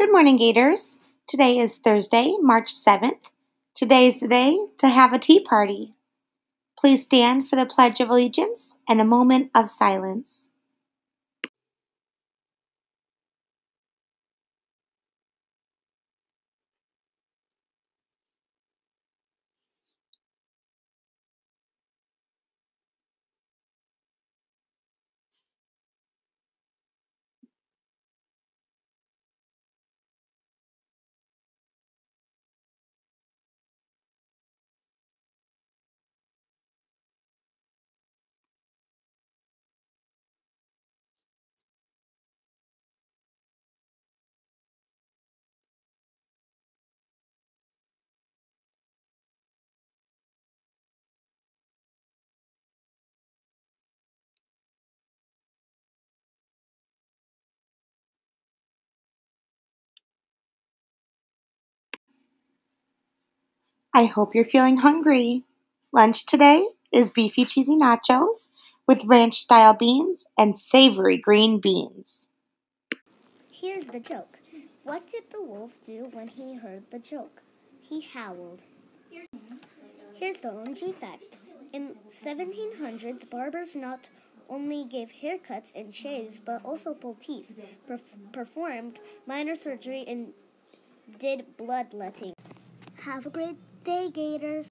Good morning, Gators. Today is Thursday, March 7th. Today is the day to have a tea party. Please stand for the Pledge of Allegiance and a moment of silence. I hope you're feeling hungry. Lunch today is beefy cheesy nachos with ranch-style beans and savory green beans. Here's the joke. What did the wolf do when he heard the joke? He howled. Here's the OMG fact. In 1700s, barbers not only gave haircuts and shaves, but also pulled teeth, performed minor surgery, and did bloodletting. Have a great day, Gators.